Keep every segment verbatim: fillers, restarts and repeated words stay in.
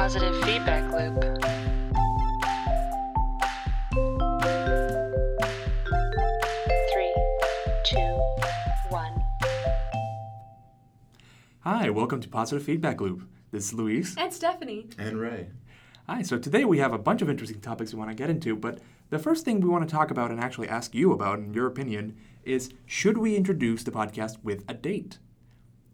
Positive Feedback Loop. Three, two, one. Hi, welcome to Positive Feedback Loop. This is Luis. And Stephanie. And Ray. Hi, so today we have a bunch of interesting topics we want to get into, but the first thing we want to talk about and actually ask you about, in your opinion, is should we introduce the podcast with a date?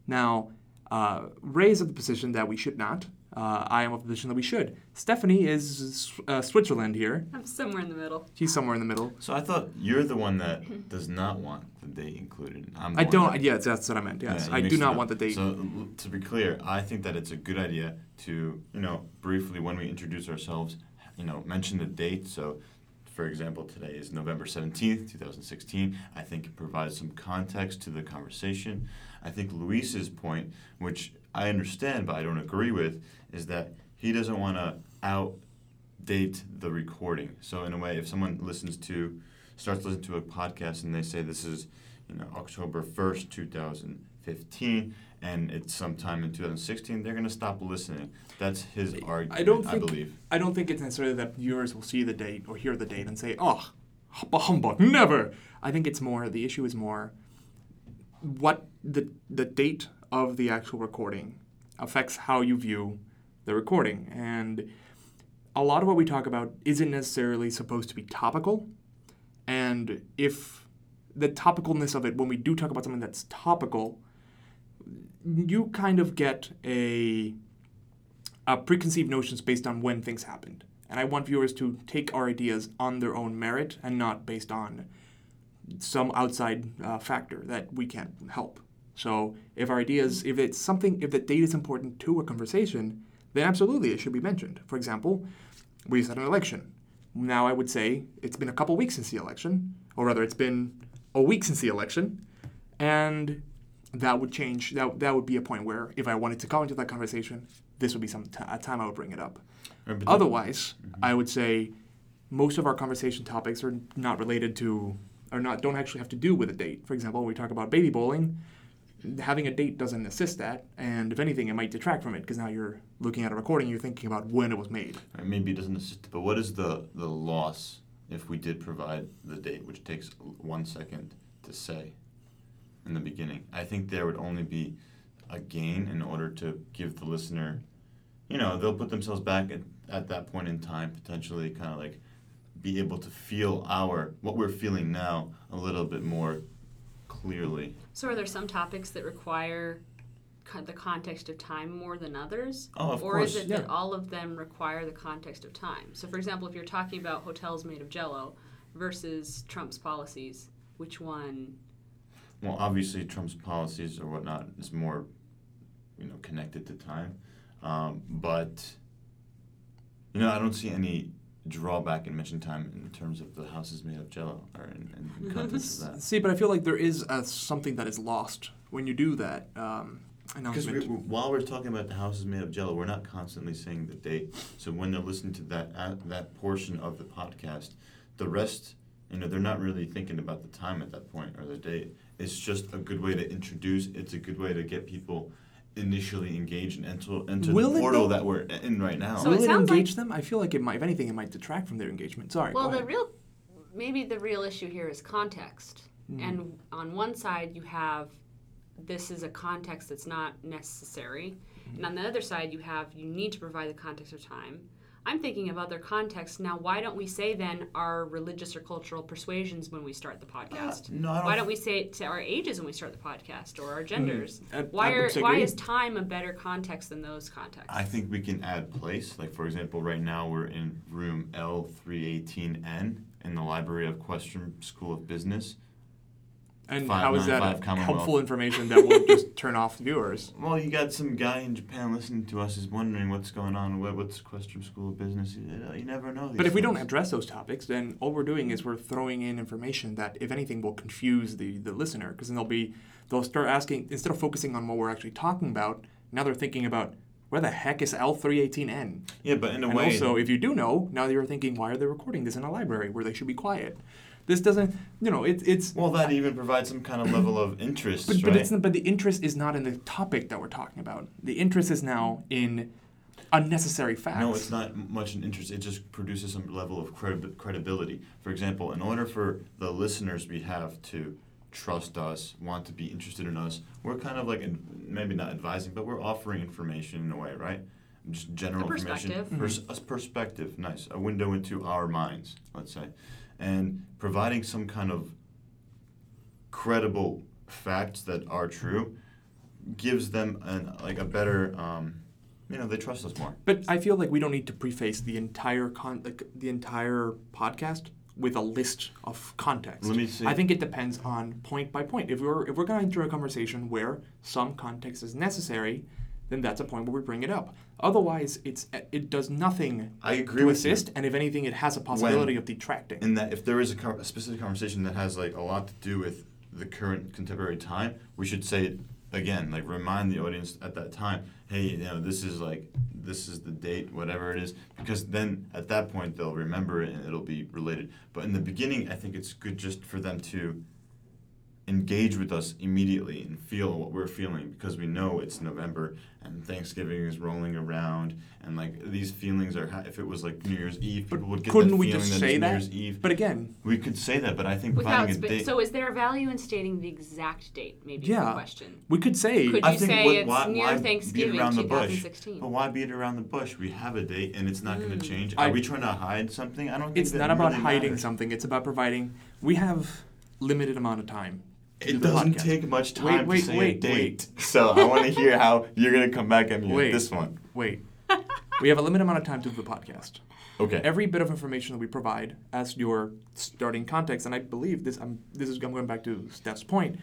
Now, uh, Ray is of the position that we should not. Uh, I am of the position that we should. Stephanie is uh, Switzerland here. I'm somewhere in the middle. She's somewhere in the middle. So I thought you're the one that does not want the date included. I'm I don't. That. Yeah, that's what I meant. Yes, yeah, I do not up. want the date. So to be clear, I think that it's a good idea to, you know, briefly when we introduce ourselves, you know, mention the date. So, for example, today is November seventeenth, twenty sixteen. I think it provides some context to the conversation. I think Luis's point, which I understand, but I don't agree with, is that he doesn't want to outdate the recording. So in a way, if someone listens to, starts listening to a podcast and they say this is, you know, October first, twenty fifteen, and it's sometime in two thousand sixteen, they're going to stop listening. That's his argument, I, don't think, I believe. I don't think it's necessarily that viewers will see the date or hear the date and say, oh, humbug, never. I think it's more, the issue is more what the the date of the actual recording affects how you view the recording. And a lot of what we talk about isn't necessarily supposed to be topical. And if the topicalness of it, when we do talk about something that's topical, you kind of get a, a preconceived notions based on when things happened. And I want viewers to take our ideas on their own merit and not based on some outside uh, factor that we can't help. So if our ideas, if it's something, if the date is important to a conversation, then absolutely it should be mentioned. For example, we just had an election. Now I would say it's been a couple weeks since the election, or rather it's been a week since the election, and that would change, that that would be a point where if I wanted to go into that conversation, this would be some t- a time I would bring it up. Otherwise, mm-hmm. I would say most of our conversation topics are not related to, or not don't actually have to do with a date. For example, when we talk about baby bowling, having a date doesn't assist that, and if anything, it might detract from it, because now you're looking at a recording, you're thinking about when it was made. Right, maybe it doesn't assist, but what is the, the loss if we did provide the date, which takes one second to say in the beginning? I think there would only be a gain in order to give the listener, you know, they'll put themselves back at, at that point in time, potentially kind of like be able to feel our, what we're feeling now a little bit more clearly. So are there some topics that require co- the context of time more than others? Oh, of course. Or is it yeah. that all of them require the context of time? So for example, if you're talking about hotels made of Jell-O versus Trump's policies, which one? Well, obviously Trump's policies or whatnot is more, you know, connected to time. Um, but, you know, I don't see any drawback in mention time in terms of the house is made of Jell-O or in, in contents of that. See, but I feel like there is uh, something that is lost when you do that. Um, because we, while we're talking about the house is made of Jell-O, we're not constantly saying the date. So when they're listening to that uh, that portion of the podcast, the rest, you know, they're not really thinking about the time at that point or the date. It's just a good way to introduce. It's a good way to get people initially engaged and enter, enter the portal that we're in right now. So will it, it engage like, them? I feel like it might, if anything, it might detract from their engagement. Sorry. Well, the real, maybe the real issue here is context. Mm. And on one side, you have this is a context that's not necessary, mm. and on the other side, you have you need to provide the context of time. I'm thinking of other contexts. Now, why don't we say then our religious or cultural persuasions when we start the podcast? Uh, no, don't why don't we say it to our ages when we start the podcast or our genders? Mm, I, why I are, why is time a better context than those contexts? I think we can add place. Like, for example, right now we're in room L three eighteen N in the library of Questrom School of Business. And five, how is nine, that helpful information that will just turn off viewers? Well, you got some guy in Japan listening to us is wondering what's going on, what, what's Questrom School of Business. You never know. These but if things. we don't address those topics, then all we're doing is we're throwing in information that, if anything, will confuse the, the listener, because then they'll be they'll start asking, instead of focusing on what we're actually talking about, now they're thinking about where the heck is L three eighteen N? Yeah, but in a and way. And also, if you do know, now you're thinking, why are they recording this in a library where they should be quiet? This doesn't, you know, it, it's... Well, that even provides some kind of level of interest, but, right? But, it's, but the interest is not in the topic that we're talking about. The interest is now in unnecessary facts. No, it's not much an interest. It just produces some level of credi- credibility. For example, in order for the listeners we have to trust us, want to be interested in us, we're kind of like, maybe not advising, but we're offering information in a way, right? Just general information. Mm-hmm. Pers- a perspective, nice. A window into our minds, let's say. And providing some kind of credible facts that are true gives them an, like a better, um, you know, they trust us more. But I feel like we don't need to preface the entire con- like the entire podcast with a list of context. Let me see. I think it depends on point by point. If we're if we're going through a conversation where some context is necessary, then that's a point where we bring it up. Otherwise, it's it does nothing I agree to with assist, you. And if anything, it has a possibility when, of detracting. And that if there is a, co- a specific conversation that has like a lot to do with the current contemporary time, we should say it again, like remind the audience at that time, hey, you know, this is like, this is the date, whatever it is, because then at that point they'll remember it and it'll be related. But in the beginning, I think it's good just for them to engage with us immediately and feel what we're feeling, because we know it's November and Thanksgiving is rolling around, and like these feelings are. If it was like New Year's Eve, people would get the feeling that it's New Year's Eve. But again, we could say that, but I think without finding a date. So is there a value in stating the exact date? Maybe yeah, is the question. We could say. Could you I think say what, it's why, near why Thanksgiving, beat around the bush? But why beat around the bush? We have a date, and it's not mm. going to change. Are I, we trying to hide something? I don't. think It's that not about really hiding matters. something. It's about providing. We have limited amount of time. It doesn't podcast. take much time wait, wait, to say wait, a date. Wait. So I want to hear how you're going to come back at me wait, with this one. Wait. We have a limited amount of time to do the podcast. Okay. Every bit of information that we provide as your starting context, and I believe this, I'm, this is, I'm going back to Steph's point,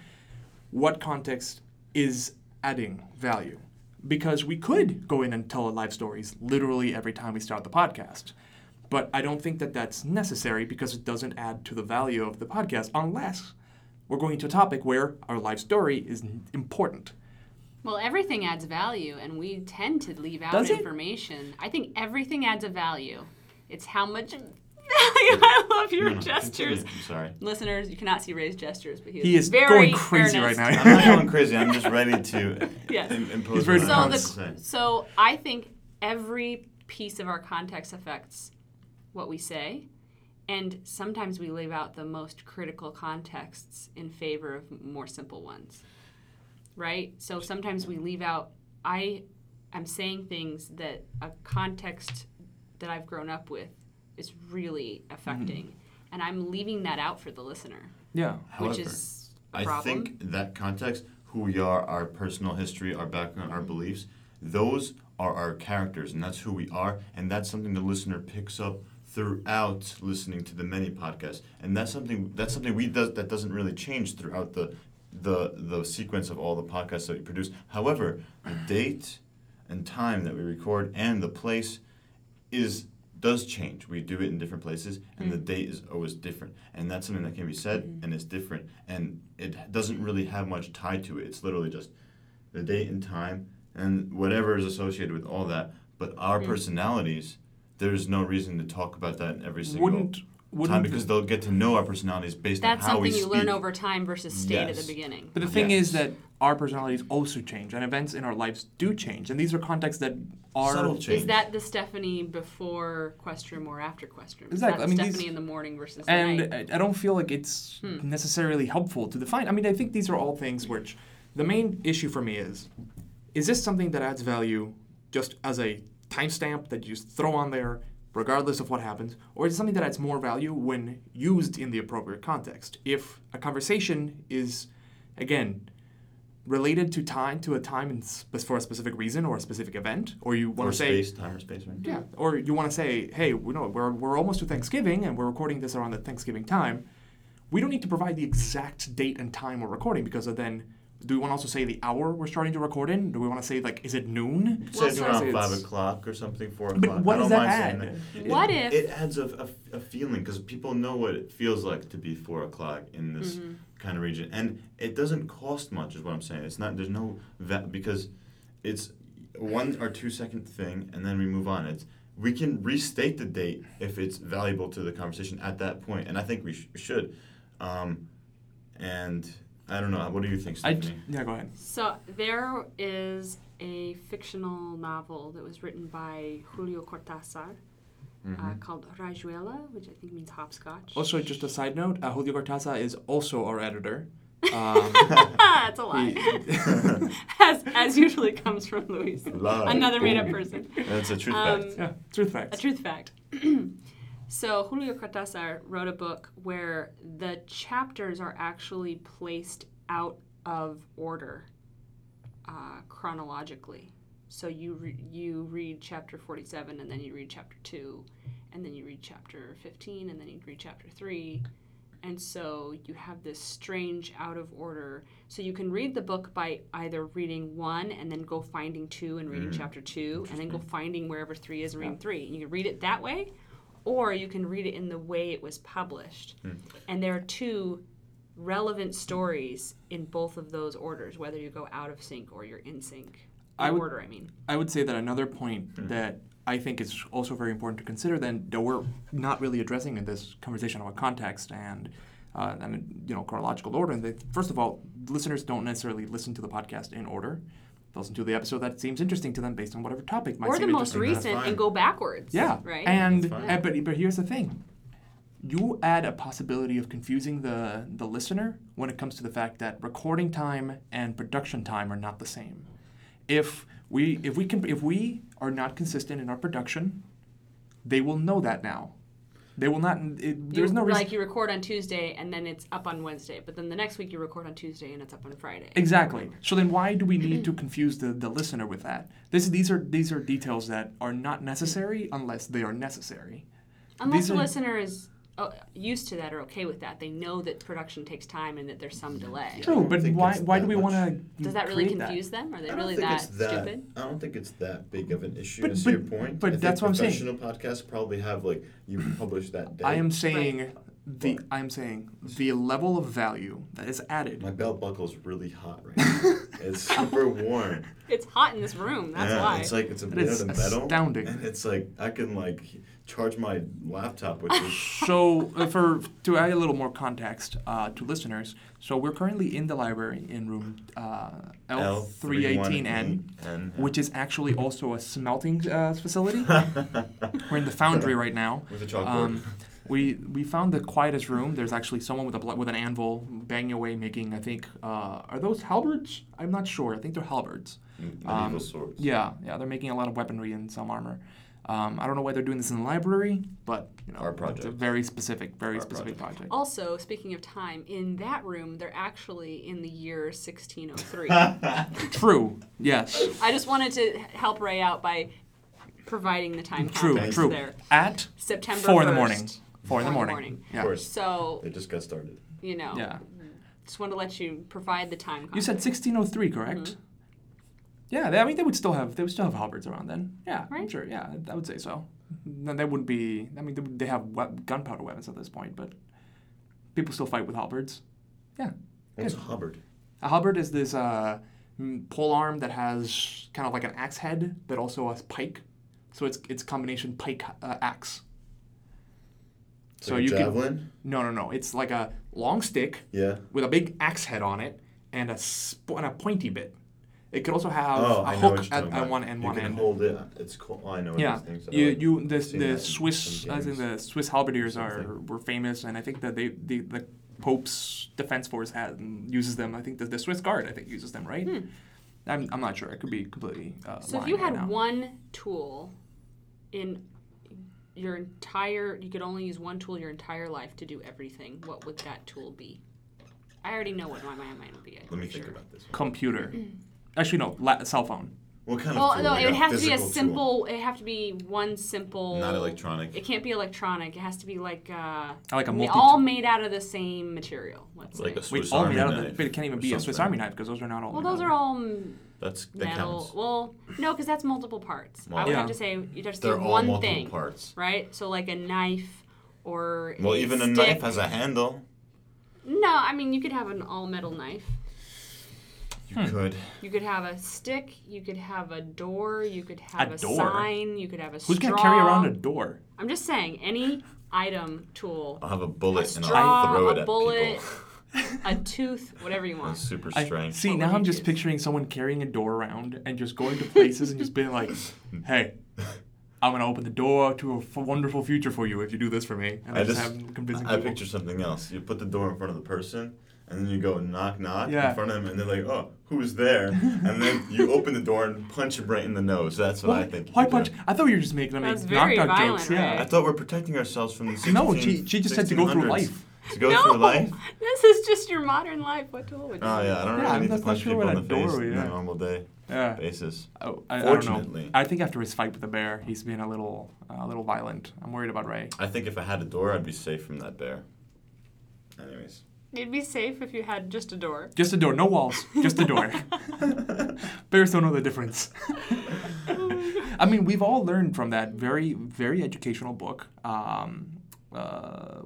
what context is adding value? Because we could go in and tell live stories literally every time we start the podcast. But I don't think that that's necessary because it doesn't add to the value of the podcast unless we're going to a topic where our life story is important. Well, everything adds value, and we tend to leave out Does information. It? I think everything adds a value. It's how much value. I love your no, no, gestures. I'm sorry. Listeners, you cannot see Ray's gestures, but he is, he is very going crazy earnest. Right now. I'm not going crazy. I'm just ready to yes. im- impose my so, the, so I think every piece of our context affects what we say. And sometimes we leave out the most critical contexts in favor of more simple ones, right? So sometimes we leave out, I am saying things that a context that I've grown up with is really affecting. Mm-hmm. And I'm leaving that out for the listener. Yeah. However, which is a problem. I think that context, who we are, our personal history, our background, mm-hmm. our beliefs, those are our characters, and that's who we are. And that's something the listener picks up throughout listening to the many podcasts, and that's something that's something we does that doesn't really change throughout the the the sequence of all the podcasts that we produce. However, the date and time that we record and the place is does change. We do it in different places, and mm. the date is always different, and that's something that can be said mm. and it's different, and it doesn't really have much tie to it. It's literally just the date and time and whatever is associated with all that. But our mm. personalities. There's no reason to talk about that in every single wouldn't, wouldn't time because they'll get to know our personalities based that's on how we speak. That's something you learn over time versus state yes. at the beginning. But the thing yes. is that our personalities also change, and events in our lives do change, and these are contexts that are subtle change. Is that the Stephanie before Questrom or after Questrom? Exactly. Is that I mean, Stephanie these, in the morning versus and the night? And I don't feel like it's hmm. necessarily helpful to define. I mean, I think these are all things which the main issue for me is, is this something that adds value just as a timestamp that you just throw on there regardless of what happens, or is it something that adds more value when used in the appropriate context? If a conversation is, again, related to time, to a time and sp- for a specific reason or a specific event, or you want to say... Or space, time or space, right? Yeah, or you want to say, hey, we know, we're we're almost to Thanksgiving and we're recording this around the Thanksgiving time, we don't need to provide the exact date and time we're recording because then... Do we want to also say the hour we're starting to record in? Do we want to say, like, is it noon? Well, say around five o'clock or something, four but o'clock. But what does that add? That. It, what if... It adds a, a, a feeling, because people know what it feels like to be four o'clock in this mm-hmm. kind of region. And it doesn't cost much, is what I'm saying. It's not... There's no... that because it's one or two-second thing, and then we move on. It's we can restate the date if it's valuable to the conversation at that point, and I think we sh- should. Um, and... I don't know. What do you think, Stephanie? D- yeah, go ahead. So there is a fictional novel that was written by Julio Cortázar, mm-hmm. uh, called Rayuela, which I think means hopscotch. Also, just a side note, uh, Julio Cortázar is also our editor. Um, That's a lie. He, as, as usually comes from Luis. Love. Another made-up person. That's a truth um, fact. Yeah, truth fact. A truth fact. So Julio Cortázar wrote a book where the chapters are actually placed out of order uh, chronologically. So you re- you read chapter forty-seven, and then you read chapter two, and then you read chapter fifteen, and then you read chapter three. And so you have this strange out of order. So you can read the book by either reading one and then go finding two and reading mm. chapter two and then go finding wherever three is and reading yeah. three. And you can read it that way, or you can read it in the way it was published. Mm. And there are two relevant stories in both of those orders, whether you go out of sync or you're in sync. I would, order, I mean. I would say that another point mm. that I think it's also very important to consider then that we're not really addressing in this conversation about context and uh, and you know chronological order. And they, first of all, listeners don't necessarily listen to the podcast in order. They listen to the episode that seems interesting to them based on whatever topic might or seem interesting. Or the most recent and go backwards. Yeah. Right? And, and but, but here's the thing. You add a possibility of confusing the the listener when it comes to the fact that recording time and production time are not the same. If we if we can if we are not consistent in our production, they will know that now. They will not. It, there's you, no reason. Like you record on Tuesday and then it's up on Wednesday, but then the next week you record on Tuesday and it's up on Friday. Exactly. So then why do we need to confuse the, the listener with that? This these are these are details that are not necessary unless they are necessary. Unless these the are, listener is. Oh, used to that or okay with that. They know that production takes time and that there's some delay. True, but why why do we want to Does that really confuse that? them? Are they really that, that stupid? I don't think it's that big of an issue, but, is but, your point. But I that's think what I'm saying. Professional podcasts probably have, like, you publish that day. I am saying... Right. The I'm saying the level of value that is added. My belt buckle's really hot right now. It's super warm. It's hot in this room. That's yeah, why. It's like it's a bit of metal. Astounding. And it's like I can like charge my laptop with this. So uh, for to add a little more context uh, to listeners, so we're currently in the library in room uh, L three eighteen N, which is actually also a smelting uh, facility. We're in the foundry right now. With a chalkboard. Um, We we found the quietest room. There's actually someone with a with an anvil banging away, making I think uh, are those halberds? I'm not sure. I think they're halberds. Mm, um, medieval swords. Yeah, yeah. They're making a lot of weaponry and some armor. Um, I don't know why they're doing this in the library, but you know, our project. It's a very specific, very our specific project. project. Also, speaking of time, in that room, they're actually in the year sixteen oh three. True. Yes. I just wanted to help Ray out by providing the time. True. True. There. At September four in the morning. Four in the morning. morning. Yeah. Of course. So it just got started. You know. Yeah. Just want to let you provide the time. Context. You said sixteen oh three, correct? Mm-hmm. Yeah. They, I mean, they would still have they would still have halberds around then. Yeah. Right. I'm sure. Yeah. I would say so. No, they wouldn't be. I mean, they, they have we- gunpowder weapons at this point, but people still fight with halberds. Yeah. What's a halberd? A halberd is this uh, pole arm that has kind of like an axe head, but also a pike. So it's it's combination pike uh, axe. So like you javelin? Can no no no. It's like a long stick yeah. with a big axe head on it and a sp- and a pointy bit. It could also have oh, a hook at, at one end. You one can end. Hold it. It's cool. Oh, I know. Yeah. These things. You you the the Swiss I think the Swiss halberdiers are were famous, and I think that they the, the Pope's defense force had uses them. I think the, the Swiss guard I think uses them right. Hmm. I'm I'm not sure. It could be completely. Uh, so if you had right one tool, in. Your entire, you could only use one tool your entire life to do everything. What would that tool be? I already know what my mind would be. I Let me sure. think about this one. Computer. Mm. Actually, no, la- cell phone. What kind well, of tool? Well, no, it would have to be a simple, tool? It would have to be one simple. Not electronic. It can't be electronic. It has to be like uh Like a multi all made out of the same material. Let's like say. a Swiss Wait, Army all made knife. Out of the, but it can't even be something. a Swiss Army knife because those are not all. Well, those are all. M- That's, that metal. Counts. Well, no, because that's multiple parts. Well, I would yeah. have to say you'd have to do one multiple thing, parts. Right? So like a knife or well, a even stick. A knife has a handle. No, I mean you could have an all-metal knife. You hmm. could. You could have a stick. You could have a door. You could have a, a sign. You could have a straw. Who's gonna carry around a door? I'm just saying any item, tool. I'll have a bullet a straw, and I'll throw it a at bullet. people. a tooth, whatever you want. Super strength. I, see, what now I'm just use? picturing someone carrying a door around and just going to places and just being like, hey, I'm going to open the door to a f- wonderful future for you if you do this for me. And I, I just, just have convincing I people. picture something else. You put the door in front of the person, and then you go knock, knock yeah. in front of them, and they're like, oh, who's there? And then you open the door and punch him right in the nose. That's what, what? I think. Why punch? Do. I thought you were just making them make knock-knock jokes. Yeah. Right? I thought we we're protecting ourselves from the sixteen hundreds. No, she, she just said to go through life. To go no, through life? This is just your modern life. What the hell would you Oh, yeah, I don't yeah, really I mean, need to punch people in the door, face yeah. on a normal day yeah. basis. Oh, I, Fortunately. I, don't know. I think after his fight with the bear, he's been a little, uh, a little violent. I'm worried about Ray. I think if I had a door, I'd be safe from that bear. Anyways. You'd be safe if you had just a door. Just a door. No walls. Just a door. Bears don't know the difference. I mean, we've all learned from that very, very educational book. Um, uh,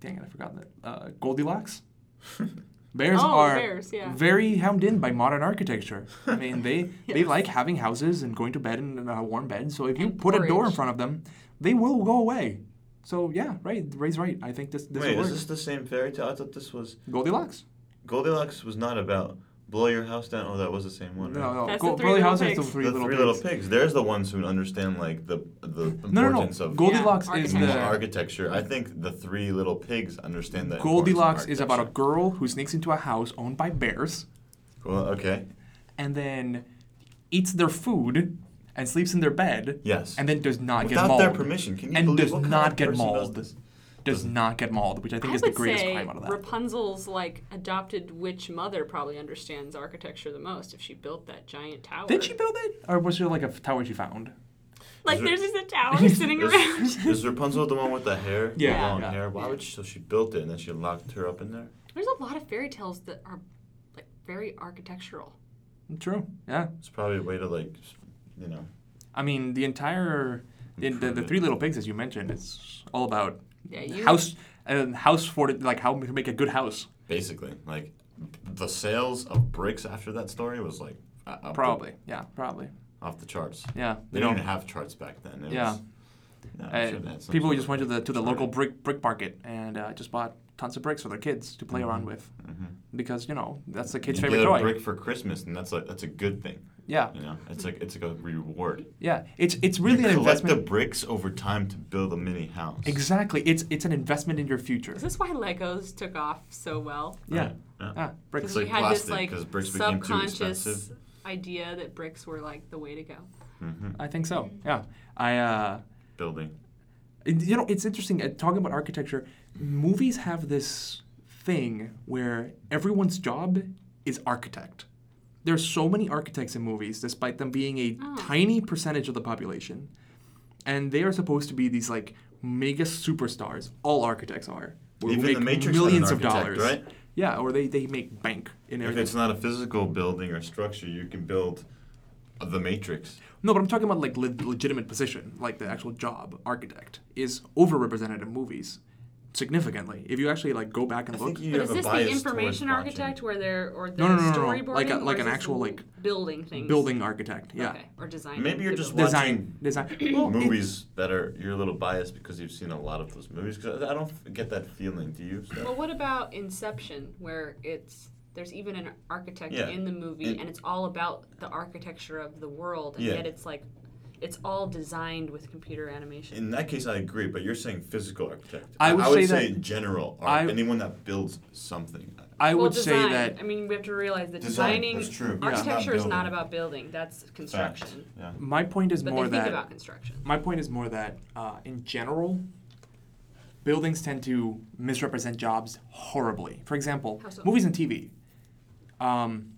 dang it, I forgot that. Uh, Goldilocks. Bears oh, are bears, yeah. very hemmed in by modern architecture. I mean, they, yes. they like having houses and going to bed in a warm bed. So if you and put porridge. a door in front of them, they will go away. So, yeah, right. Ray's right. I think this, this Wait, is this the same fairy tale? I thought this was... Goldilocks. Goldilocks was not about blow your house down. Oh, that was the same one. Right? No, no. That's Go- the three little pigs. The three, the little, three pigs. little pigs. There's the ones who understand, like, the, the no, importance no, no. of... Goldilocks yeah, is the... architecture. I think the three little pigs understand that. Goldilocks is about a girl who sneaks into a house owned by bears. Cool, okay. And then eats their food... and sleeps in their bed. Yes. And then does not Without get mauled. Without their permission. Can you and believe does not get mauled. Does, does not get mauled, which I think I is the greatest crime out of that. Rapunzel's like adopted witch mother probably understands architecture the most if she built that giant tower. Did she build it? Or was there like a tower she found? Like is there's just a tower sitting is, around. Is Rapunzel the one with the hair? Yeah. The long yeah. hair. Why yeah. would she? So she built it and then she locked her up in there? There's a lot of fairy tales that are like very architectural. True. Yeah. It's probably a way to like... You know. I mean, the entire the, the, the Three Little Pigs, as you mentioned, it's all about yeah, house and uh, house for like how to make a good house. Basically, like the sales of bricks after that story was like uh, probably the, yeah probably off the charts. Yeah, they didn't even have charts back then. It yeah, was, no, uh, sure people just went to the to the started. local brick brick market and uh, just bought tons of bricks for their kids to play mm-hmm. around with mm-hmm. because you know that's the kids' you favorite get a toy. Brick for Christmas, and that's like that's a good thing. Yeah, you know, it's like it's like a reward. Yeah, it's it's really you an investment. Collect the bricks over time to build a mini house. Exactly, it's it's an investment in your future. Is this why Legos took off so well? Yeah, right. yeah. Ah, bricks. It's like we had plastic, this like bricks subconscious idea that bricks were like the way to go. Mm-hmm. I think so. Yeah, I uh, building. You know, it's interesting. Uh, talking about architecture, movies have this thing where everyone's job is architect. There's so many architects in movies, despite them being a oh. tiny percentage of the population. And they are supposed to be these, like, mega superstars. All architects are. Where Even we make the Matrix millions of dollars. Right? Yeah, or they, they make bank in everything. If it's not a physical building or structure, you can build the Matrix. No, but I'm talking about, like, le- legitimate position. Like, the actual job, architect, is overrepresented in movies. Significantly, if you actually like go back and I look. Think you but have is this a the information architect, where they're or the no, no, no, no, storyboarding, no. like a, like or an actual like building thing, building architect, yeah, okay. or design. Maybe you're just design, design. Well, movies that are you're a little biased because you've seen a lot of those movies. Because I don't get that feeling. Do you? So? Well, what about Inception, where it's there's even an architect yeah. in the movie, it, and it's all about the architecture of the world, and yeah. yet it's like. It's all designed with computer animation. In that case, I agree, but you're saying physical architect. I would, I would say, say general art, I, anyone that builds something. I well, would design, say that... I mean, we have to realize that design, designing... True. Architecture yeah. is not about building. That's construction. Yeah. My point is but more that... But they think about construction. My point is more that, uh, in general, buildings tend to misrepresent jobs horribly. For example, so? movies and T V. Um,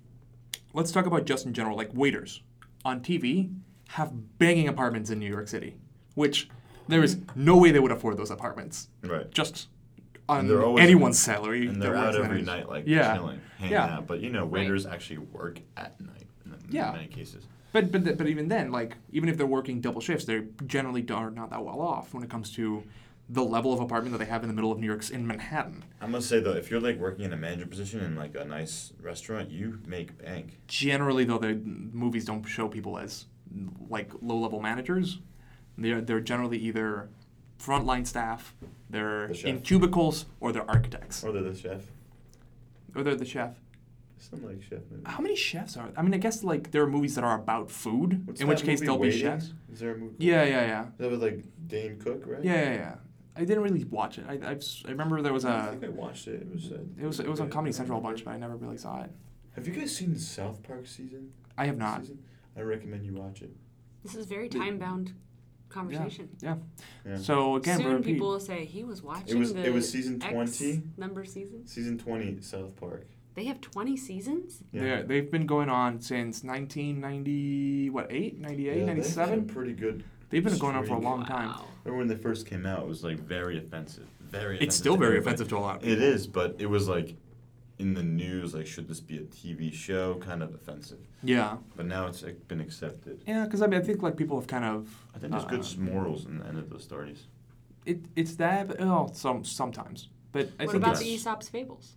let's talk about just in general, like waiters. On T V... have banging apartments in New York City, which there is no way they would afford those apartments. Right. Just on anyone's salary. And they're out every night, like, yeah. chilling, hanging yeah. out. But, you know, waiters right. actually work at night in, the, in yeah. many cases. But but th- but even then, like, even if they're working double shifts, they generally are not that well off when it comes to the level of apartment that they have in the middle of New York, in Manhattan. I must say, though, if you're, like, working in a manager position in, like, a nice restaurant, you make bank. Generally, though, the movies don't show people as... like low-level managers, they're they're generally either frontline staff, they're the in cubicles, or they're architects. Or they're the chef. Or they're the chef. Some like chef movies. How many chefs are there? I mean, I guess like there are movies that are about food, What's in which case they'll Waiting? Be chefs. Is there a movie? Yeah, yeah, yeah. That was like Dane Cook, right? Yeah, yeah, yeah. I didn't really watch it. I I, I remember there was a. I think I watched it. It was. A, it was. It was on Comedy Central a bunch, but I never really saw it. Have you guys seen the South Park season? I have not. Season? I recommend you watch it. This is very time bound. Conversation. Yeah. yeah. yeah. So again, soon people will say he was watching. It was. The it was season twenty. Number season. Season twenty, South Park. They have twenty seasons? Yeah. They're, they've been going on since nineteen ninety, what, eight? ninety-eight, yeah, ninety-seven? They've been pretty good. They've been streak. Going on for a long wow. time. Remember when they first came out, it was like very offensive. Very. It's offensive still very offensive to a lot of people. It is, but it was like in the news, like should this be a T V show? Kind of offensive. Yeah. But now it's like, been accepted. Yeah, because I mean, I think like people have kind of... I think there's uh, good morals in the end of those stories. It It's that, but oh, some, sometimes. But I what think about the Aesop's Fables?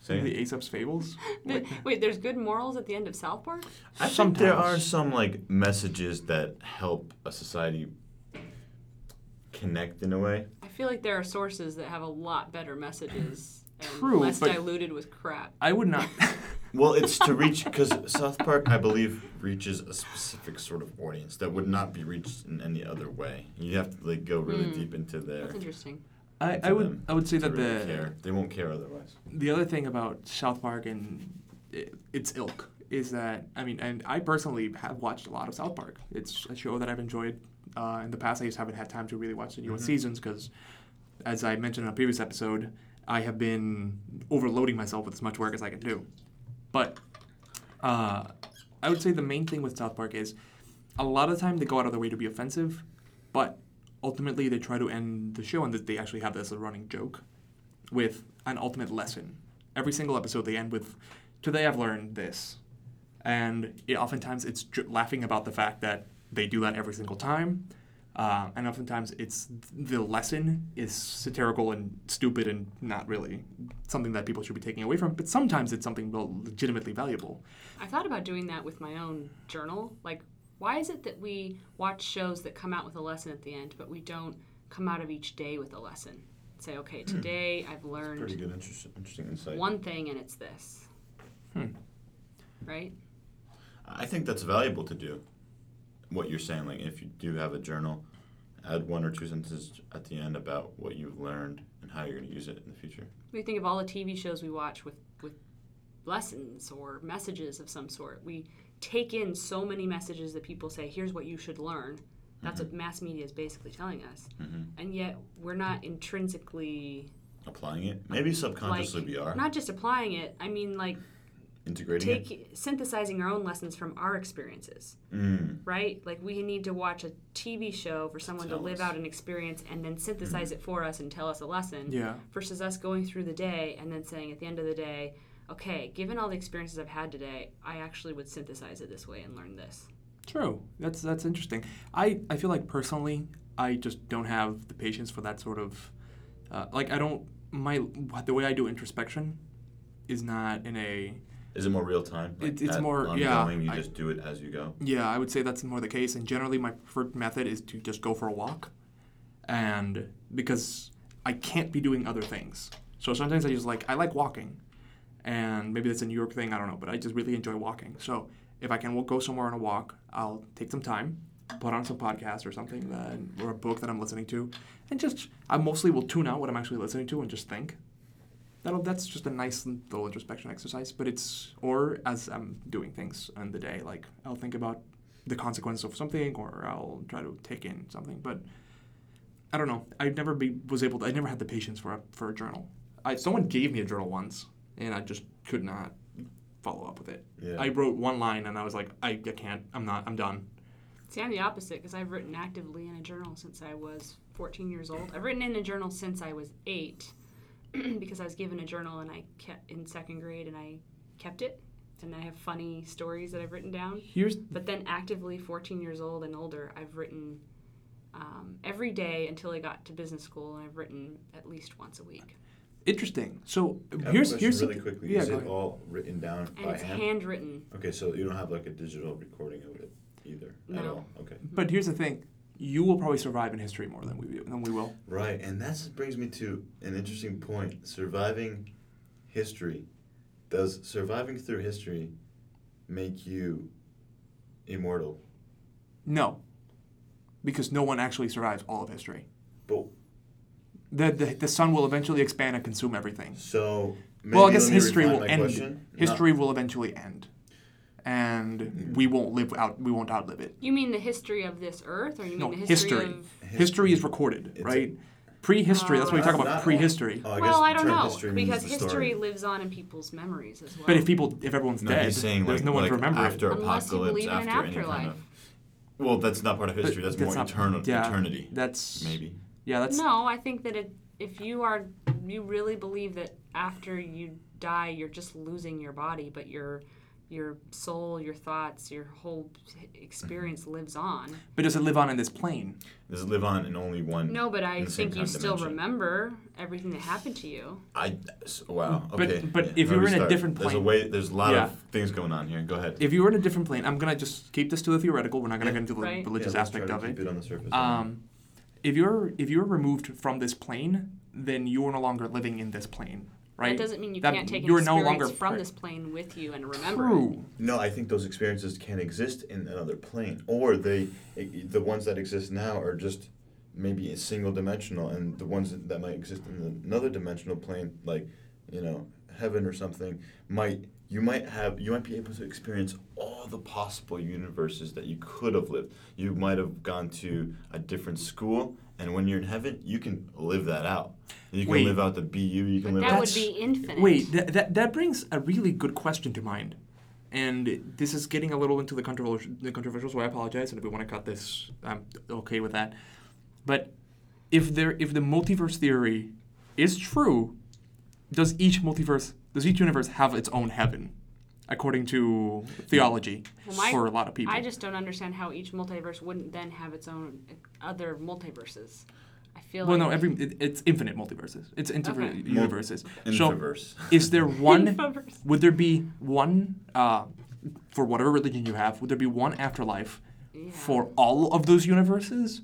Saying. The Aesop's Fables? Wait. Wait, there's good morals at the end of South Park? I Sometimes. think there are some, like, messages that help a society connect in a way. I feel like there are sources that have a lot better messages and True, less diluted with crap. I would not. Well, it's to reach, because South Park, I believe, reaches a specific sort of audience that would not be reached in any other way. You have to, like, go really mm. deep into there. That's interesting. I, I would I would say that really the care. They won't care otherwise. The other thing about South Park and it, its ilk is that I mean, and I personally have watched a lot of South Park. It's a show that I've enjoyed uh, in the past. I just haven't had time to really watch the newer mm-hmm. seasons because, as I mentioned in a previous episode, I have been overloading myself with as much work as I can do. But uh, I would say the main thing with South Park is a lot of the time they go out of their way to be offensive, but ultimately, they try to end the show, and they actually have this as a running joke, with an ultimate lesson. Every single episode, they end with, "Today I've learned this," and it, oftentimes it's j- laughing about the fact that they do that every single time, uh, and oftentimes it's the lesson is satirical and stupid and not really something that people should be taking away from. But sometimes it's something legitimately valuable. I thought about doing that with my own journal, like. Why is it that we watch shows that come out with a lesson at the end, but we don't come out of each day with a lesson? Say, okay, today I've learned pretty good, interesting, interesting insight. One thing, and it's this. Hmm. Right? I think that's valuable to do, what you're saying. Like, if you do have a journal, add one or two sentences at the end about what you've learned and how you're going to use it in the future. We think of all the T V shows we watch with, with lessons or messages of some sort. We... take in so many messages that people say, here's what you should learn. That's mm-hmm. what mass media is basically telling us. Mm-hmm. And yet we're not intrinsically... applying it? Maybe subconsciously like, we are. Not just applying it. I mean, like... integrating take, it? Synthesizing our own lessons from our experiences. Mm. Right? Like, we need to watch a T V show for someone tell to live us. Out an experience and then synthesize mm. it for us and tell us a lesson. Yeah. Versus us going through the day and then saying at the end of the day... okay, given all the experiences I've had today, I actually would synthesize it this way and learn this. True. That's that's interesting. I, I feel like personally, I just don't have the patience for that sort of, uh, like I don't, my the way I do introspection is not in a... Is it more real time? Like it, it's more, ongoing, yeah. You I, just do it as you go? Yeah, I would say that's more the case. And generally my preferred method is to just go for a walk. And because I can't be doing other things. So sometimes I just like, I like walking. And maybe that's a New York thing, I don't know, but I just really enjoy walking. So if I can go somewhere on a walk, I'll take some time, put on some podcast or something, that, or a book that I'm listening to, and just, I mostly will tune out what I'm actually listening to and just think. That'll, that's just a nice little introspection exercise, but it's, or as I'm doing things in the day, like I'll think about the consequences of something, or I'll try to take in something, but I don't know. I never be, was able to, I never had the patience for a, for a journal. I, someone gave me a journal once. And I just could not follow up with it. Yeah. I wrote one line, and I was like, I, I can't. I'm not. I'm done. See, I'm the opposite, because I've written actively in a journal since I was fourteen years old. I've written in a journal since I was eight, because I was given a journal and I kept in second grade, and I kept it. And I have funny stories that I've written down. Here's but then actively, fourteen years old and older, I've written um, every day until I got to business school, and I've written at least once a week. Interesting. So here's here's really quickly. Yeah, is it all written down by hand? It's handwritten. Okay, so you don't have like a digital recording of it either at all. Okay. But here's the thing: you will probably survive in history more than we than we will. Right, and that brings me to an interesting point: surviving history Does surviving through history make you immortal? No, because no one actually survives all of history. But the the, the sun will eventually expand and consume everything. So maybe well, I guess history will end. Question? History no. will eventually end, and mm-hmm. we won't live out. We won't outlive it. You mean the history of this earth, or you no, mean the history? History. Of... history is recorded, it's right? A... Prehistory, uh, that's when we talk about prehistory. Oh, I well, I don't know, because history lives on in people's memories as well. But if people, if everyone's no, dead, saying, there's like, no one like to remember after it. Unless you believe in an afterlife. Kind of, well, that's not part of history. But that's, that's more not, eternal, yeah, eternity, that's, maybe. Yeah, that's... No, I think that it, if you are, you really believe that after you die, you're just losing your body, but you're... your soul, your thoughts, your whole experience mm-hmm. lives on. But does it live on in this plane? Does it live on in only one? No, but I think you still dimension. Remember everything that happened to you. I wow. Okay. But, but yeah, if you were in start. a different plane, there's a way. There's a lot yeah. of things going on here. Go ahead. If you were in a different plane, I'm gonna just keep this to the theoretical. We're not gonna yeah. get into the right. religious yeah, aspect of it. it on the surface, um, if you're if you're removed from this plane, then you are no longer living in this plane. Right? That doesn't mean you that can't take an experience no longer from part. this plane with you and remember True. it. No, I think those experiences can exist in another plane. Or they, the ones that exist now are just maybe single-dimensional, and the ones that might exist in another dimensional plane, like, you know, heaven or something, might you might have you might be able to experience all the possible universes that you could have lived. You might have gone to a different school, and when you're in heaven, you can live that out. You can wait, live out the B U. You can live that out. That would be infinite. Wait, that, that that brings a really good question to mind, and this is getting a little into the controversial. The controversial, so I apologize. And if we want to cut this, I'm okay with that. But if there, if the multiverse theory is true, does each multiverse, does each universe have its own heaven, according to theology, well, my, for a lot of people? I just don't understand how each multiverse wouldn't then have its own other multiverses. I feel well, like... Well, no, every it, it's infinite multiverses. It's infinite okay. universes. Infiverse. So is there one... Infiverse. Would there be one, uh, for whatever religion you have, would there be one afterlife yeah. for all of those universes,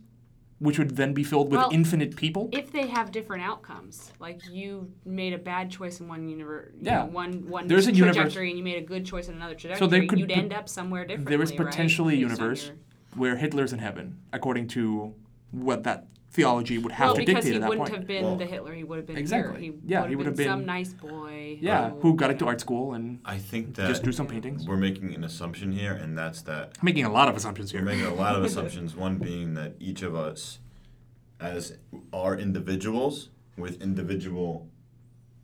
which would then be filled with well, infinite people? If they have different outcomes. Like, you made a bad choice in one universe, yeah. know, one, one trajectory, universe. and you made a good choice in another trajectory, so there could you'd p- end up somewhere differently, there is potentially right? a universe your... where Hitler's in heaven, according to what that theology would have well, to dictate at that point. Well, because he wouldn't have been well, the Hitler he would have been. Exactly. He yeah, would he would have been, been some nice boy. Yeah, who, who got into art school and I think that just drew some paintings. We're making an assumption here, and that's that. I'm making a lot of assumptions here. We're making a lot of assumptions, one being that each of us as are individuals with individual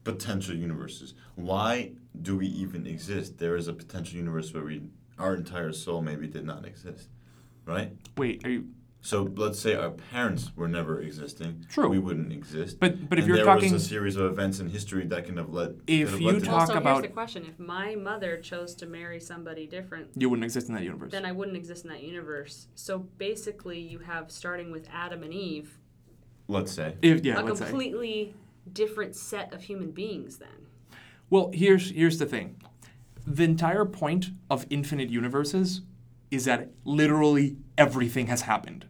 potential universes. Why do we even exist? There is a potential universe where we, our entire soul maybe did not exist, right? Wait, are you... So let's say our parents were never existing. True. We wouldn't exist. But but if and you're there talking... there was a series of events in history that can have led... If have you led talk to about... here's the question. If my mother chose to marry somebody different... You wouldn't exist in that universe. Then I wouldn't exist in that universe. So basically you have, starting with Adam and Eve... Let's say. If, yeah, a let's completely say. different set of human beings then. Well, here's here's the thing. The entire point of infinite universes is that literally everything has happened.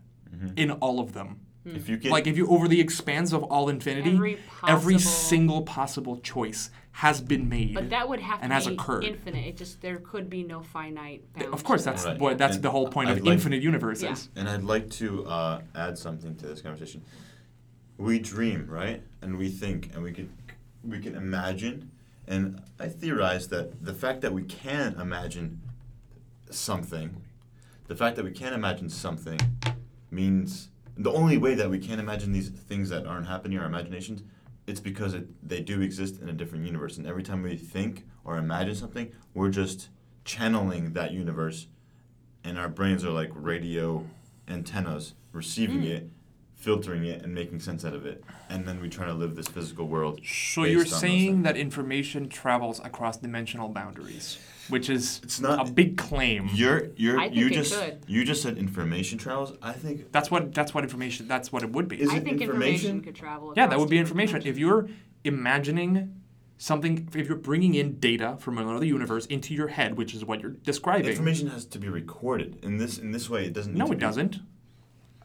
In all of them. If you get, like, if you over the expanse of all infinity, every, possible, every single possible choice has been made. But that would have and to has be occurred. Infinite. It just there could be no finite bound. Of course, that's right. boy, that's and the whole point I'd of like, infinite universes. Yeah. And I'd like to uh, add something to this conversation. We dream, right? And we think, and we could we can imagine, and I theorize that the fact that we can imagine something, the fact that we can imagine something. means the only way that we can't imagine these things that aren't happening, our imaginations, it's because it, they do exist in a different universe. And every time we think or imagine something, we're just channeling that universe, and our brains are like radio antennas, receiving mm. it, filtering it, and making sense out of it. And then we try to live this physical world. So you're saying that information travels across dimensional boundaries, which is it's not, a big claim. You're, you're, I think you just could. You just said information travels. I think that's what that's what information that's what it would be. Is I it think information? information could travel. Yeah, that would be information. Dimensions. If you're imagining something, if you're bringing in data from another universe into your head, which is what you're describing, information has to be recorded. In this in this way, it doesn't. Need no, to it be. doesn't.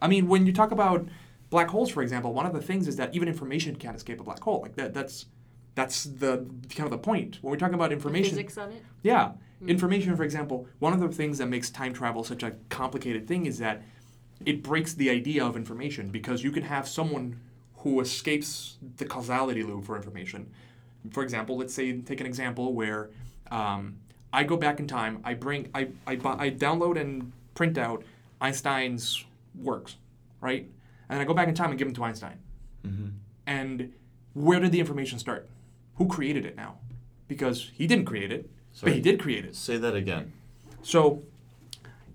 I mean, when you talk about black holes, for example, one of the things is that even information can't escape a black hole. Like that that's That's the kind of the point. When we're talking about information... The physics of it? Yeah. Mm-hmm. Information, for example, one of the things that makes time travel such a complicated thing is that it breaks the idea of information, because you can have someone who escapes the causality loop for information. For example, let's say, take an example where um, I go back in time, I bring, I, I, I download and print out Einstein's works, right? And I go back in time and give them to Einstein. Mm-hmm. And where did the information start? Who created it now? Because he didn't create it, Sorry. but he did create it. Say that again. So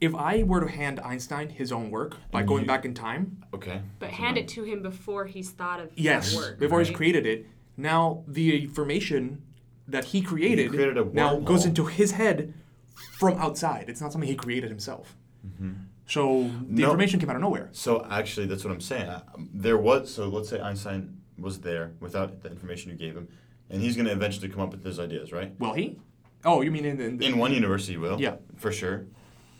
if I were to hand Einstein his own work by and going you, back in time... Okay. But hand it to him before he's thought of yes, that work. Yes, before right? he's created it. Now the information that he created, he created a now goes into his head from outside. It's not something he created himself. Mm-hmm. So the no, information came out of nowhere. So actually, that's what I'm saying. There was... So let's say Einstein was there without the information you gave him, and he's going to eventually come up with his ideas, right? Will he? Oh, you mean in... In, the, in one universe he will. Yeah. For sure.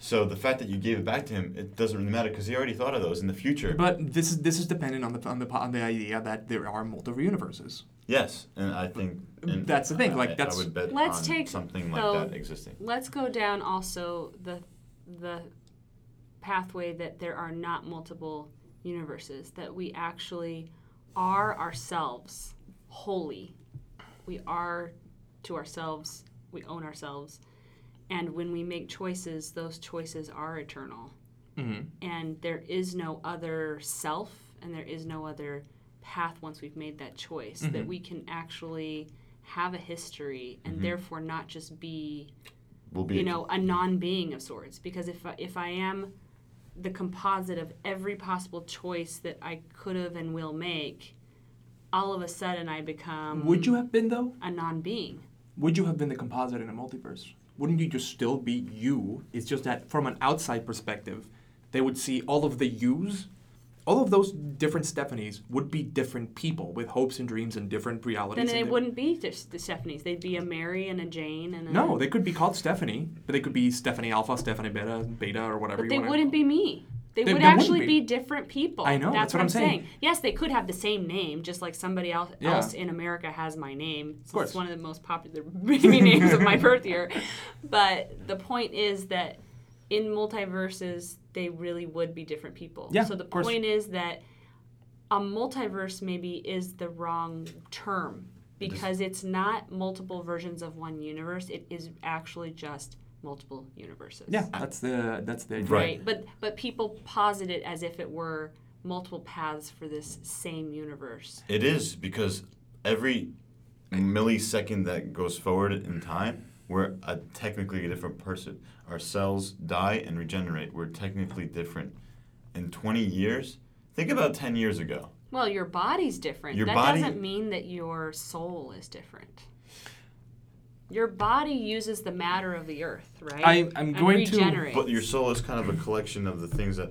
So the fact that you gave it back to him, it doesn't really matter because he already thought of those in the future. But this is this is dependent on the on the on the idea that there are multiple universes. Yes, and I think and that's the thing. I, like that's I would bet let's on take something like so, that existing. Let's go down also the the pathway that there are not multiple universes, that we actually are ourselves wholly. We are to ourselves. We own ourselves. And when we make choices, those choices are eternal. Mm-hmm. And there is no other self, and there is no other path once we've made that choice, mm-hmm. that we can actually have a history and mm-hmm. therefore not just be, we'll be, you know, a non-being of sorts. Because if I, if I am the composite of every possible choice that I could have and will make, all of a sudden I become... Would you have been, though? A non-being. Would you have been the composite in a multiverse? Wouldn't you just still be you? It's just that from an outside perspective, they would see all of the yous. All of those different Stephanies would be different people with hopes and dreams and different realities. Then they wouldn't be the Stephanies. They'd be a Mary and a Jane. and a No, they could be called Stephanie, but they could be Stephanie Alpha, Stephanie Beta, Beta, or whatever you want. But they wouldn't be me. They, they would they actually be. be different people. I know. That's, that's what, what I'm saying. saying. Yes, they could have the same name, just like somebody else, yeah. else in America has my name. So it's one of the most popular baby names of my birth year. But the point is that in multiverses, they really would be different people. Yeah, so the point course. is that a multiverse maybe is the wrong term, because it's not multiple versions of one universe. It is actually just multiple universes. Yeah, that's the that's the idea. Right. But but people posit it as if it were multiple paths for this same universe. It is, because every millisecond that goes forward in time, we're a technically a different person. Our cells die and regenerate. We're technically different. In twenty years, think about ten years ago. Well, your body's different. Your that body, doesn't mean that your soul is different. Your body uses the matter of the earth, right? I, I'm going to... But your soul is kind of a collection of the things that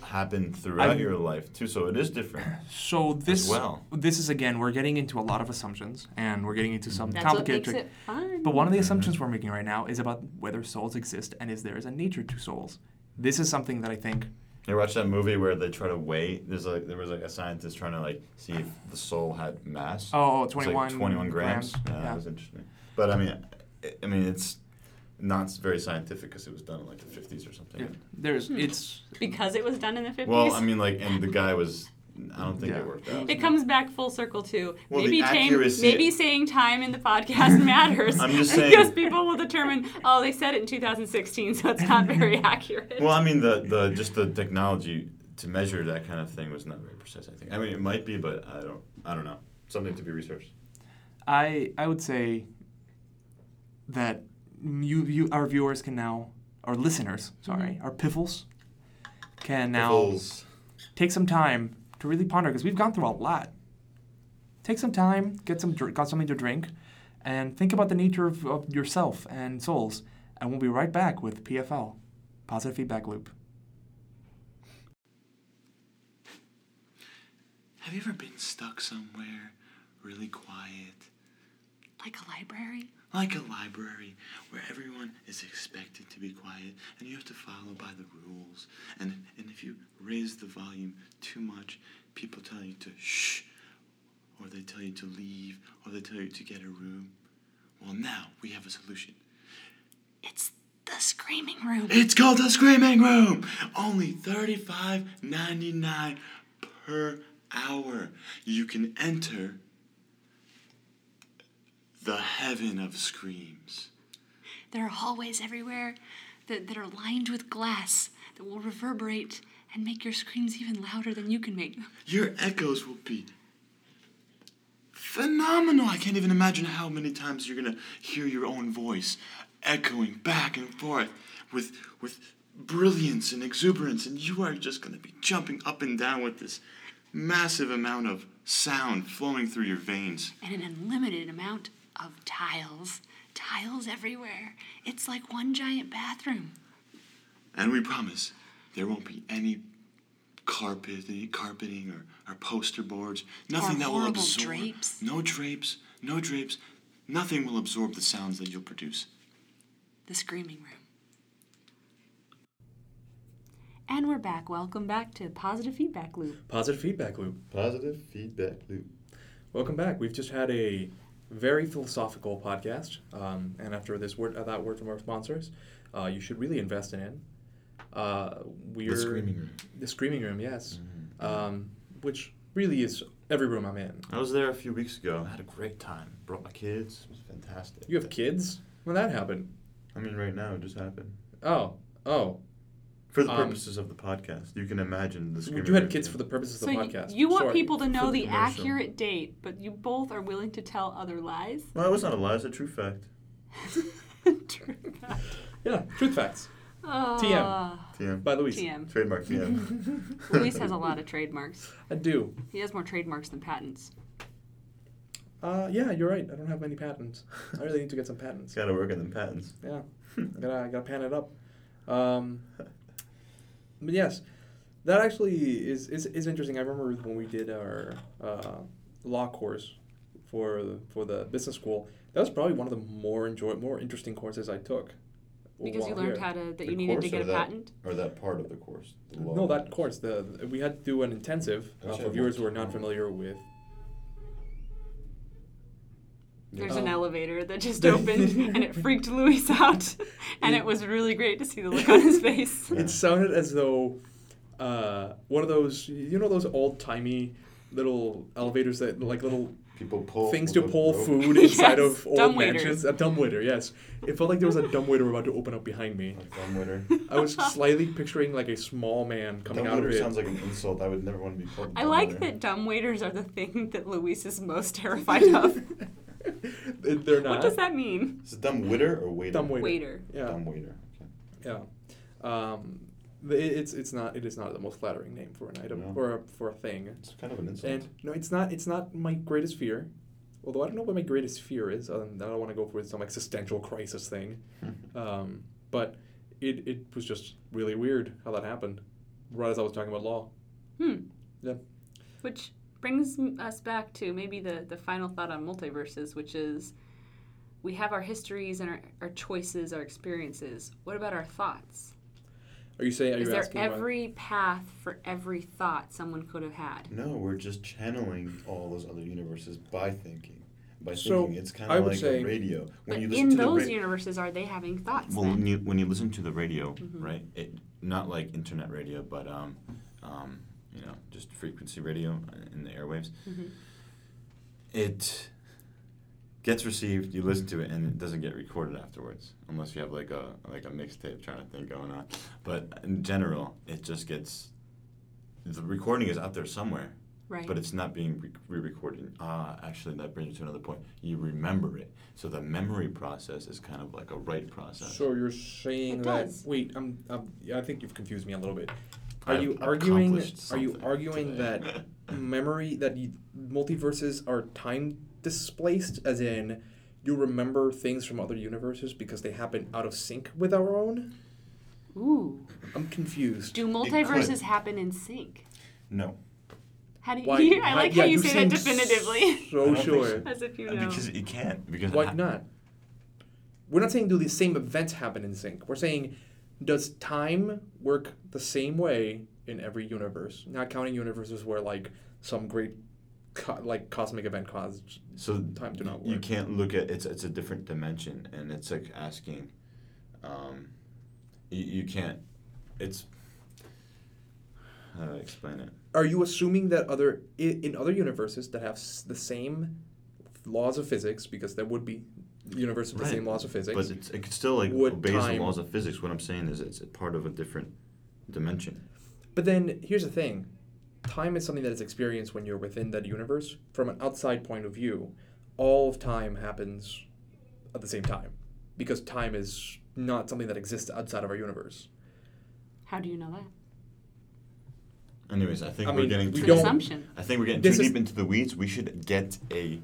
happen throughout I'm, your life, too, so it is different So this, as well. This is, again, we're getting into a lot of assumptions, and we're getting into some That's complicated... That's what makes tri- it fun. But one of the assumptions we're making right now is about whether souls exist and is there is a nature to souls. This is something that I think... You watch that movie where they try to weigh... There's like There was like a scientist trying to like see if the soul had mass. Oh, twenty-one like twenty-one grams. grams. Yeah, yeah, that was interesting. But I mean, I mean, it's not very scientific because it was done in like the fifties or something. Yeah. There's, it's because it was done in the fifties. Well, I mean, like, and the guy was. I don't think yeah. it worked out. It comes back full circle too. Well, maybe time, maybe saying time in the podcast matters. I'm just saying because people will determine. Oh, they said it in two thousand sixteen, so it's not very accurate. Well, I mean, the the just the technology to measure that kind of thing was not very precise. I think. I mean, it might be, but I don't. I don't know. Something to be researched. I I would say. That you, you, our viewers can now, our listeners, sorry, our piffles, can now piffles. take some time to really ponder, because we've gone through a lot. Take some time, get some, got something to drink, and think about the nature of, of yourself and souls. And we'll be right back with P F L, Positive Feedback Loop. Have you ever been stuck somewhere really quiet? Like a library? Like a library where everyone is expected to be quiet and you have to follow by the rules. And and if you raise the volume too much, people tell you to shh or they tell you to leave, or they tell you to get a room. Well, now we have a solution. It's the Screaming Room. It's called the Screaming Room. Only thirty-five ninety-nine per hour. You can enter the heaven of screams. There are hallways everywhere that, that are lined with glass that will reverberate and make your screams even louder than you can make them. Your echoes will be phenomenal. I can't even imagine how many times you're going to hear your own voice echoing back and forth with with brilliance and exuberance, and you are just going to be jumping up and down with this massive amount of sound flowing through your veins. And an unlimited amount of tiles. Tiles everywhere. It's like one giant bathroom. And we promise there won't be any carpet, any carpeting or, or poster boards. Nothing or that will absorb. Drapes. No drapes. No drapes. Nothing will absorb the sounds that you'll produce. The Screaming Room. And we're back. Welcome back to Positive Feedback Loop. Positive Feedback Loop. Positive Feedback Loop. Welcome back. We've just had a very philosophical podcast, um, and after this word, uh, that word from our sponsors, uh, you should really invest in it. Uh, we're, the Screaming Room. The Screaming Room, yes. Mm-hmm. Um, which really is every room I'm in. I was there a few weeks ago. I had a great time. Brought my kids. It was fantastic. You have kids? When did that happen? I mean, right now, it just happened. Oh. Oh. For the purposes um, of the podcast. You can imagine the Screaming Room. You had kids for the purposes so of the y- podcast. You want Sorry. people to know the, the accurate date, but you both are willing to tell other lies? Well, it was not a lie. It's a true fact. True fact. Yeah, truth facts. Uh, T M. T M. By Luis. T M. Trademark T M. Luis has a lot of trademarks. I do. He has more trademarks than patents. Uh, yeah, you're right. I don't have many patents. I really need to get some patents. Gotta work on them patents. Yeah. I gotta, I gotta pan it up. Um... But yes, that actually is, is is interesting. I remember when we did our uh, law course for for the business school. That was probably one of the more enjoy more interesting courses I took. Because you learned here. how to that the you needed to get a that, patent. Or that part of the course. The law no, that course. The, the we had to do an intensive uh, for viewers who are not familiar with. There's um, an elevator that just opened, and it freaked Luis out, and it, it was really great to see the look on his face. It sounded as though uh, one of those, you know, those old-timey little elevators that, like, little people pull things to pull rope. food inside yes, of old dumbwaiter. mansions. A dumbwaiter, yes. It felt like there was a dumbwaiter about to open up behind me. A dumbwaiter. I was slightly picturing, like, a small man coming out of it. Dumbwaiter sounds like an insult. I would never want to be called I like that dumbwaiters are the thing that Luis is most terrified of. They're not. What does that mean? Is it dumb waiter or waiter? Dumb waiter. Waiter. Yeah. Dumb waiter. Okay. Yeah. Um, it, it's it's not it is not the most flattering name for an item no. or a, for a thing. It's kind of an insult. And no, it's not it's not my greatest fear. Although I don't know what my greatest fear is. Other than that, I don't want to go for some existential crisis thing. um, but it it was just really weird how that happened. Right as I was talking about law. Hmm. Yeah. Which. Brings us back to maybe the, the final thought on multiverses, which is we have our histories and our, our choices, our experiences. What about our thoughts? Are you saying, are you asking about? Is there every path for every thought someone could have had? No, we're just channeling all those other universes by thinking. By thinking, it's kind of like a radio. But in those universes, are they having thoughts then? Well, when you, when you listen to the radio, mm-hmm. right, it, not like internet radio, but... um, um you know, just frequency radio in the airwaves, mm-hmm. it gets received, you listen to it, and it doesn't get recorded afterwards, unless you have like a like a mixtape kind of thing going on. But in general, it just gets, the recording is out there somewhere, right. but it's not being re-recorded. Ah, actually, that brings me to another point. You remember it. So the memory process is kind of like a write process. So you're saying it that, does. wait, I'm, I'm, I think you've confused me a little bit. Are you, arguing, are you arguing today. that memory, that you, multiverses are time displaced, as in you remember things from other universes because they happen out of sync with our own? Ooh. I'm confused. Do multiverses happen in sync? No. How do you, you I like I, how yeah, you say that definitively. So sure. So. As if you know. Because you can't. Because Why I, not? We're not saying do the same events happen in sync. We're saying... Does time work the same way in every universe? Not counting universes where, like, some great co- like cosmic event caused so time to not work. You can't look at it's it's a different dimension, and it's like asking, um, you, you can't. It's how do I explain it? Are you assuming that other in other universes that have the same laws of physics, because there would be universes with right. the same laws of physics? But it's, it could still like obeys time, the laws of physics. What I'm saying is it's a part of a different dimension. But then here's the thing. Time is something that is experienced when you're within that universe. From an outside point of view, all of time happens at the same time, because time is not something that exists outside of our universe. How do you know that? Anyways, I think I we're mean, getting too assumption. I think we're getting this too deep into the weeds. We should get a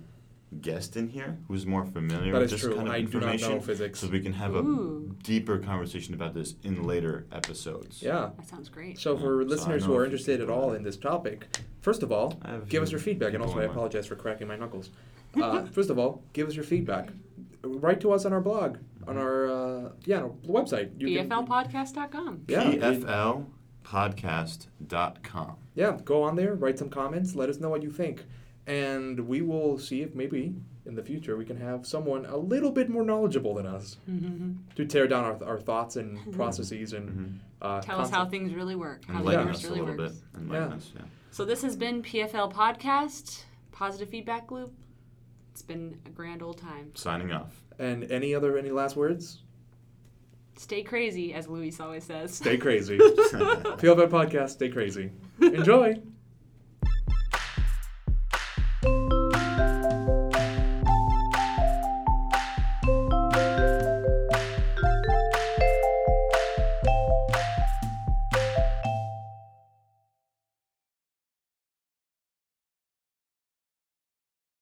guest in here who's more familiar with this true. kind of I information do not know physics. So we can have Ooh. a deeper conversation about this in later episodes. Yeah. That sounds great. So yeah. for so listeners who are interested at all in this topic, first of all, give us your feedback. And also I apologize for cracking my knuckles. Uh, first of all, give us your feedback. Write to us on our blog, on our uh, yeah our website. P F L podcast dot com Yeah. P F L podcast dot com Yeah, go on there, write some comments, let us know what you think. And we will see if maybe in the future we can have someone a little bit more knowledgeable than us mm-hmm. to tear down our, our thoughts and processes and mm-hmm. uh, tell concept. us how things really work, how the universe really works. Yeah. Yeah. So this has been P F L Podcast, Positive Feedback Loop. It's been a grand old time. Signing off. And any other any last words? Stay crazy, as Luis always says. Stay crazy. P F L Podcast, stay crazy. Enjoy.